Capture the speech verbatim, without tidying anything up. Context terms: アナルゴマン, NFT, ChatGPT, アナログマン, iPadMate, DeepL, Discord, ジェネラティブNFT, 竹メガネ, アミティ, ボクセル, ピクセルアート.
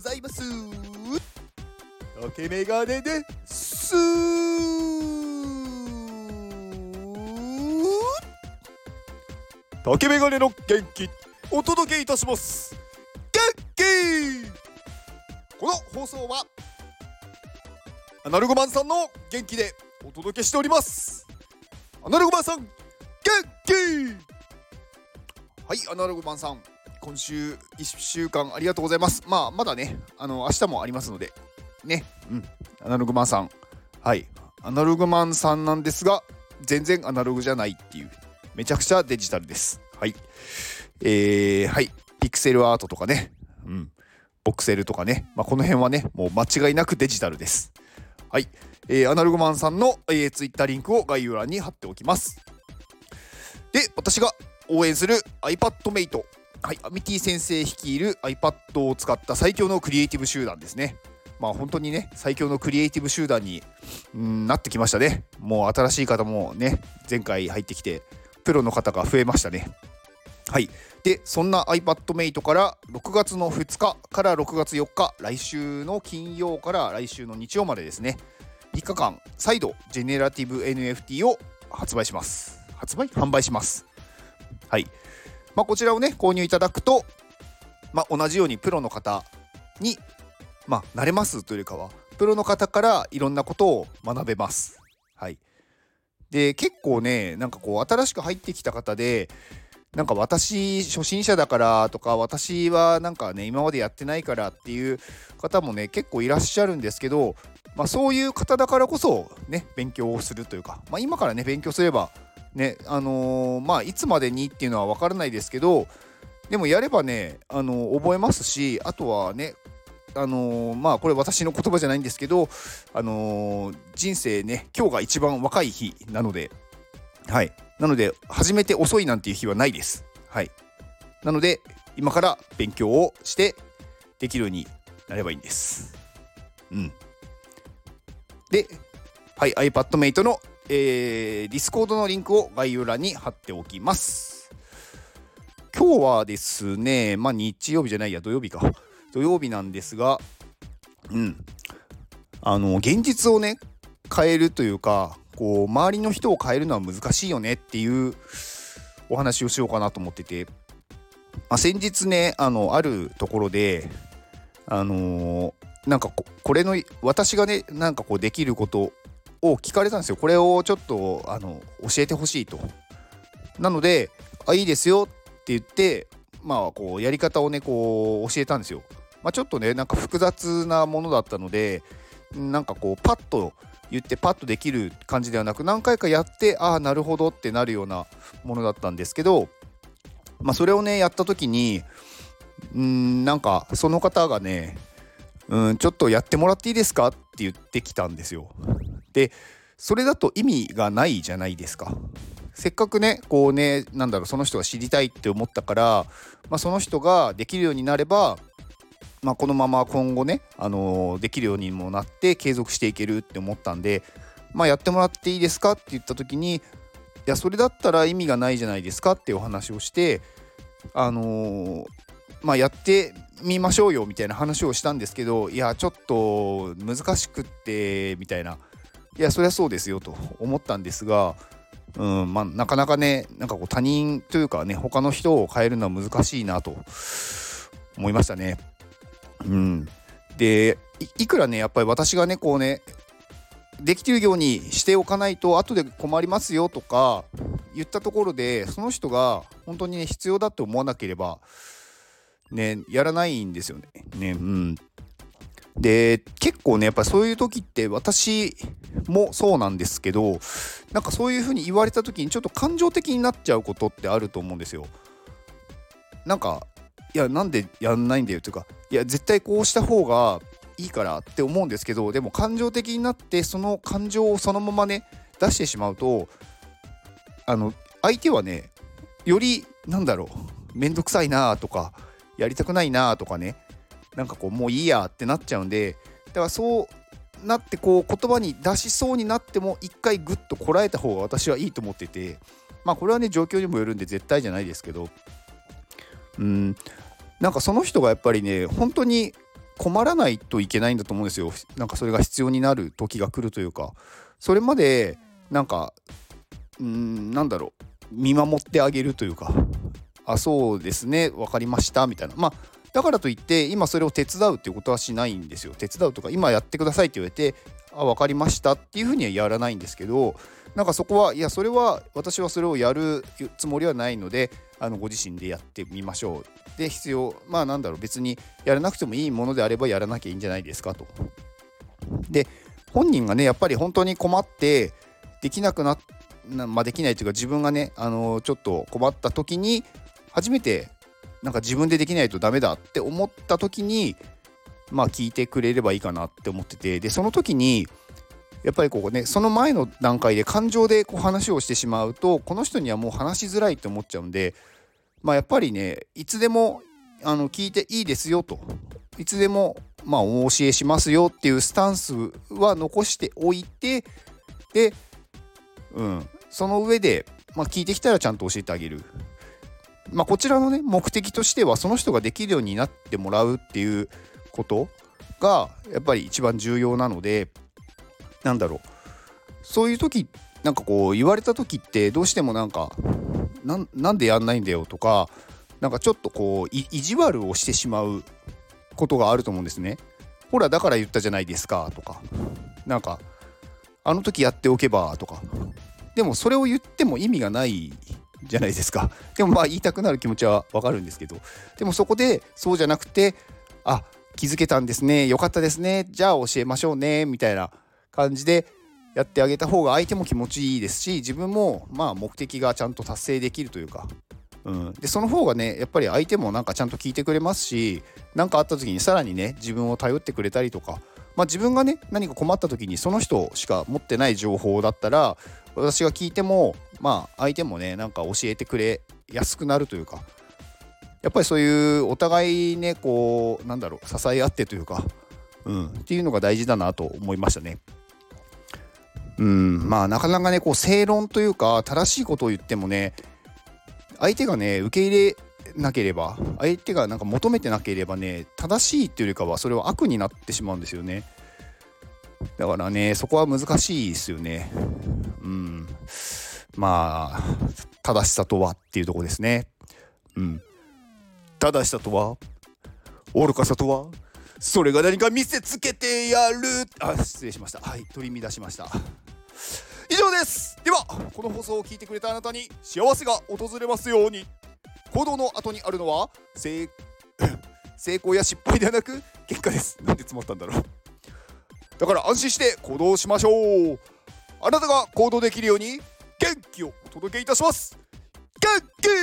ございます。竹メガネです。竹メガネの元気お届けいたします。元気。この放送はアナルゴマンさんの元気でお届けしております。アナルゴマンさん元気。はい、アナルゴマンさん。今週いっしゅうかんありがとうございます。まあまだね、あの明日もありますのでね、うん、アナログマンさん、はい、アナログマンさんなんですが全然アナログじゃないっていうめちゃくちゃデジタルです。はい、えー、はい、ピクセルアートとかね、うん、ボクセルとかね、まあこの辺はねもう間違いなくデジタルです。はい、えー、アナログマンさんの、えー、ツイッターリンクを概要欄に貼っておきます。で、私が応援する iPadMate。はい、アミティ先生率いる iPad を使った最強のクリエイティブ集団ですね。まあ本当にね、最強のクリエイティブ集団に、うん、なってきましたね。もう新しい方もね、前回入ってきて、プロの方が増えましたね。はい。で、そんな iPadMate からろくがつのふつかからろくがつよっか、来週の金曜から来週の日曜までですね、みっかかん、再度、ジェネラティブ エヌエフティー を発売します。発売?販売します。はい。まあ、こちらをね購入いただくと、まあ、同じようにプロの方に、まあ、なれますというよりかはプロの方からいろんなことを学べます。はい、で結構ねなんかこう新しく入ってきた方でなんか私初心者だからとか私はなんかね今までやってないからっていう方もね結構いらっしゃるんですけど、まあ、そういう方だからこそね勉強をするというか、まあ、今からね勉強すればねあのー、まあいつまでにっていうのは分からないですけどでもやればね、あのー、覚えますしあとはね、あのー、まあこれ私の言葉じゃないんですけど、あのー、人生ね今日が一番若い日なので、はい、なので始めて遅いなんていう日はないです、はい、なので今から勉強をしてできるようになればいいんです、うん、で、はい、iPadMate のえー、Discord のリンクを概要欄に貼っておきます。今日はですね、まあ日曜日じゃないや、土曜日か。土曜日なんですが、うん。あの、現実をね、変えるというか、こう、周りの人を変えるのは難しいよねっていうお話をしようかなと思ってて、まあ、先日ね、あの、あるところで、あのー、なんかこ、これの、私がね、なんかこう、できること、を聞かれたんですよ。これをちょっとあの教えてほしいと。なのであいいですよって言ってまあこうやり方をねこう教えたんですよ。まあちょっとねなんか複雑なものだったのでなんかこうパッと言ってパッとできる感じではなく何回かやってああなるほどってなるようなものだったんですけど、まあそれをねやった時にうーんなんかその方がねうんちょっとやってもらっていいですかって言ってきたんですよ。でそれだと意味がないじゃないですか。せっかくねこうねなんだろうその人が知りたいって思ったから、まあ、その人ができるようになれば、まあ、このまま今後ね、あのー、できるようにもなって継続していけるって思ったんで、まあ、やってもらっていいですかって言った時にいやそれだったら意味がないじゃないですかってお話をして、あのーまあ、やってみましょうよみたいな話をしたんですけどいやちょっと難しくってみたいないやそりゃそうですよと思ったんですが、うんまあ、なかなかねなんかこう他人というかね他の人を変えるのは難しいなと思いましたね。うん、で い, いくらねやっぱり私がねこうねできてるようにしておかないと後で困りますよとか言ったところでその人が本当に、ね、必要だって思わなければねやらないんですよね。ねうんで結構ねやっぱそういう時って私もそうなんですけどなんかそういう風に言われた時にちょっと感情的になっちゃうことってあると思うんですよ。なんかいやなんでやんないんだよというかいや絶対こうした方がいいからって思うんですけどでも感情的になってその感情をそのままね出してしまうとあの相手はねよりなんだろうめんどくさいなとかやりたくないなとかねなんかこうもういいやってなっちゃうんでだからそうなってこう言葉に出しそうになっても一回グッとこらえた方が私はいいと思っててまあこれはね状況にもよるんで絶対じゃないですけどうんなんかその人がやっぱりね本当に困らないといけないんだと思うんですよ。なんかそれが必要になる時が来るというか、それまでなんかうーんなんだろう見守ってあげるというか、あそうですね分かりましたみたいな、まあだからといって今それを手伝うっていうことはしないんですよ。手伝うとか今やってくださいって言われてあ分かりましたっていうふうにはやらないんですけど、なんかそこはいやそれは私はそれをやるつもりはないのであのご自身でやってみましょうで必要まあなんだろう別にやらなくてもいいものであればやらなきゃいいんじゃないですかと。で本人がねやっぱり本当に困ってできなくなってまあ、できないというか自分がね、あのー、ちょっと困った時に初めてなんか自分でできないとダメだって思った時にまあ聞いてくれればいいかなって思ってて、でその時にやっぱりこうねその前の段階で感情でこう話をしてしまうとこの人にはもう話しづらいって思っちゃうんで、まあ、やっぱりねいつでもあの聞いていいですよといつでもまあお教えしますよっていうスタンスは残しておいて、でうんその上で、まあ、聞いてきたらちゃんと教えてあげる、まあ、こちらのね目的としてはその人ができるようになってもらうっていうことがやっぱり一番重要なので、なんだろうそういう時なんかこう言われた時ってどうしてもなんか な, なんでやんないんだよとかなんかちょっとこう意地悪をしてしまうことがあると思うんですね。ほらだから言ったじゃないですかとかなんかあの時やっておけばとか、でもそれを言っても意味がないじゃないですか。でもまあ言いたくなる気持ちはわかるんですけど、でもそこでそうじゃなくてあ気づけたんですねよかったですねじゃあ教えましょうねみたいな感じでやってあげた方が相手も気持ちいいですし自分もまあ目的がちゃんと達成できるというか、うん、でその方がねやっぱり相手もなんかちゃんと聞いてくれますし何かあった時にさらにね自分を頼ってくれたりとか、まあ、自分がね何か困った時にその人しか持ってない情報だったら私が聞いてもまあ相手もねなんか教えてくれやすくなるというか、やっぱりそういうお互いねこうなんだろう支え合ってというか、うん、っていうのが大事だなと思いましたね。うんまあなかなかねこう正論というか正しいことを言ってもね相手がね受け入れなければ相手がなんか求めてなければね正しいっていうよりかはそれは悪になってしまうんですよね。だからねそこは難しいですよね。うんまあ正しさとはっていうところですね。うん正しさとは愚かさとはそれが何か見せつけてやる。あ失礼しました。はい取り乱しました。以上です。ではこの放送を聞いてくれたあなたに幸せが訪れますように。行動の後にあるのは 成, 成功や失敗ではなく結果です。なんで詰まったんだろう。だから安心して行動しましょう。あなたが行動できるように元気をお届けいたします。元気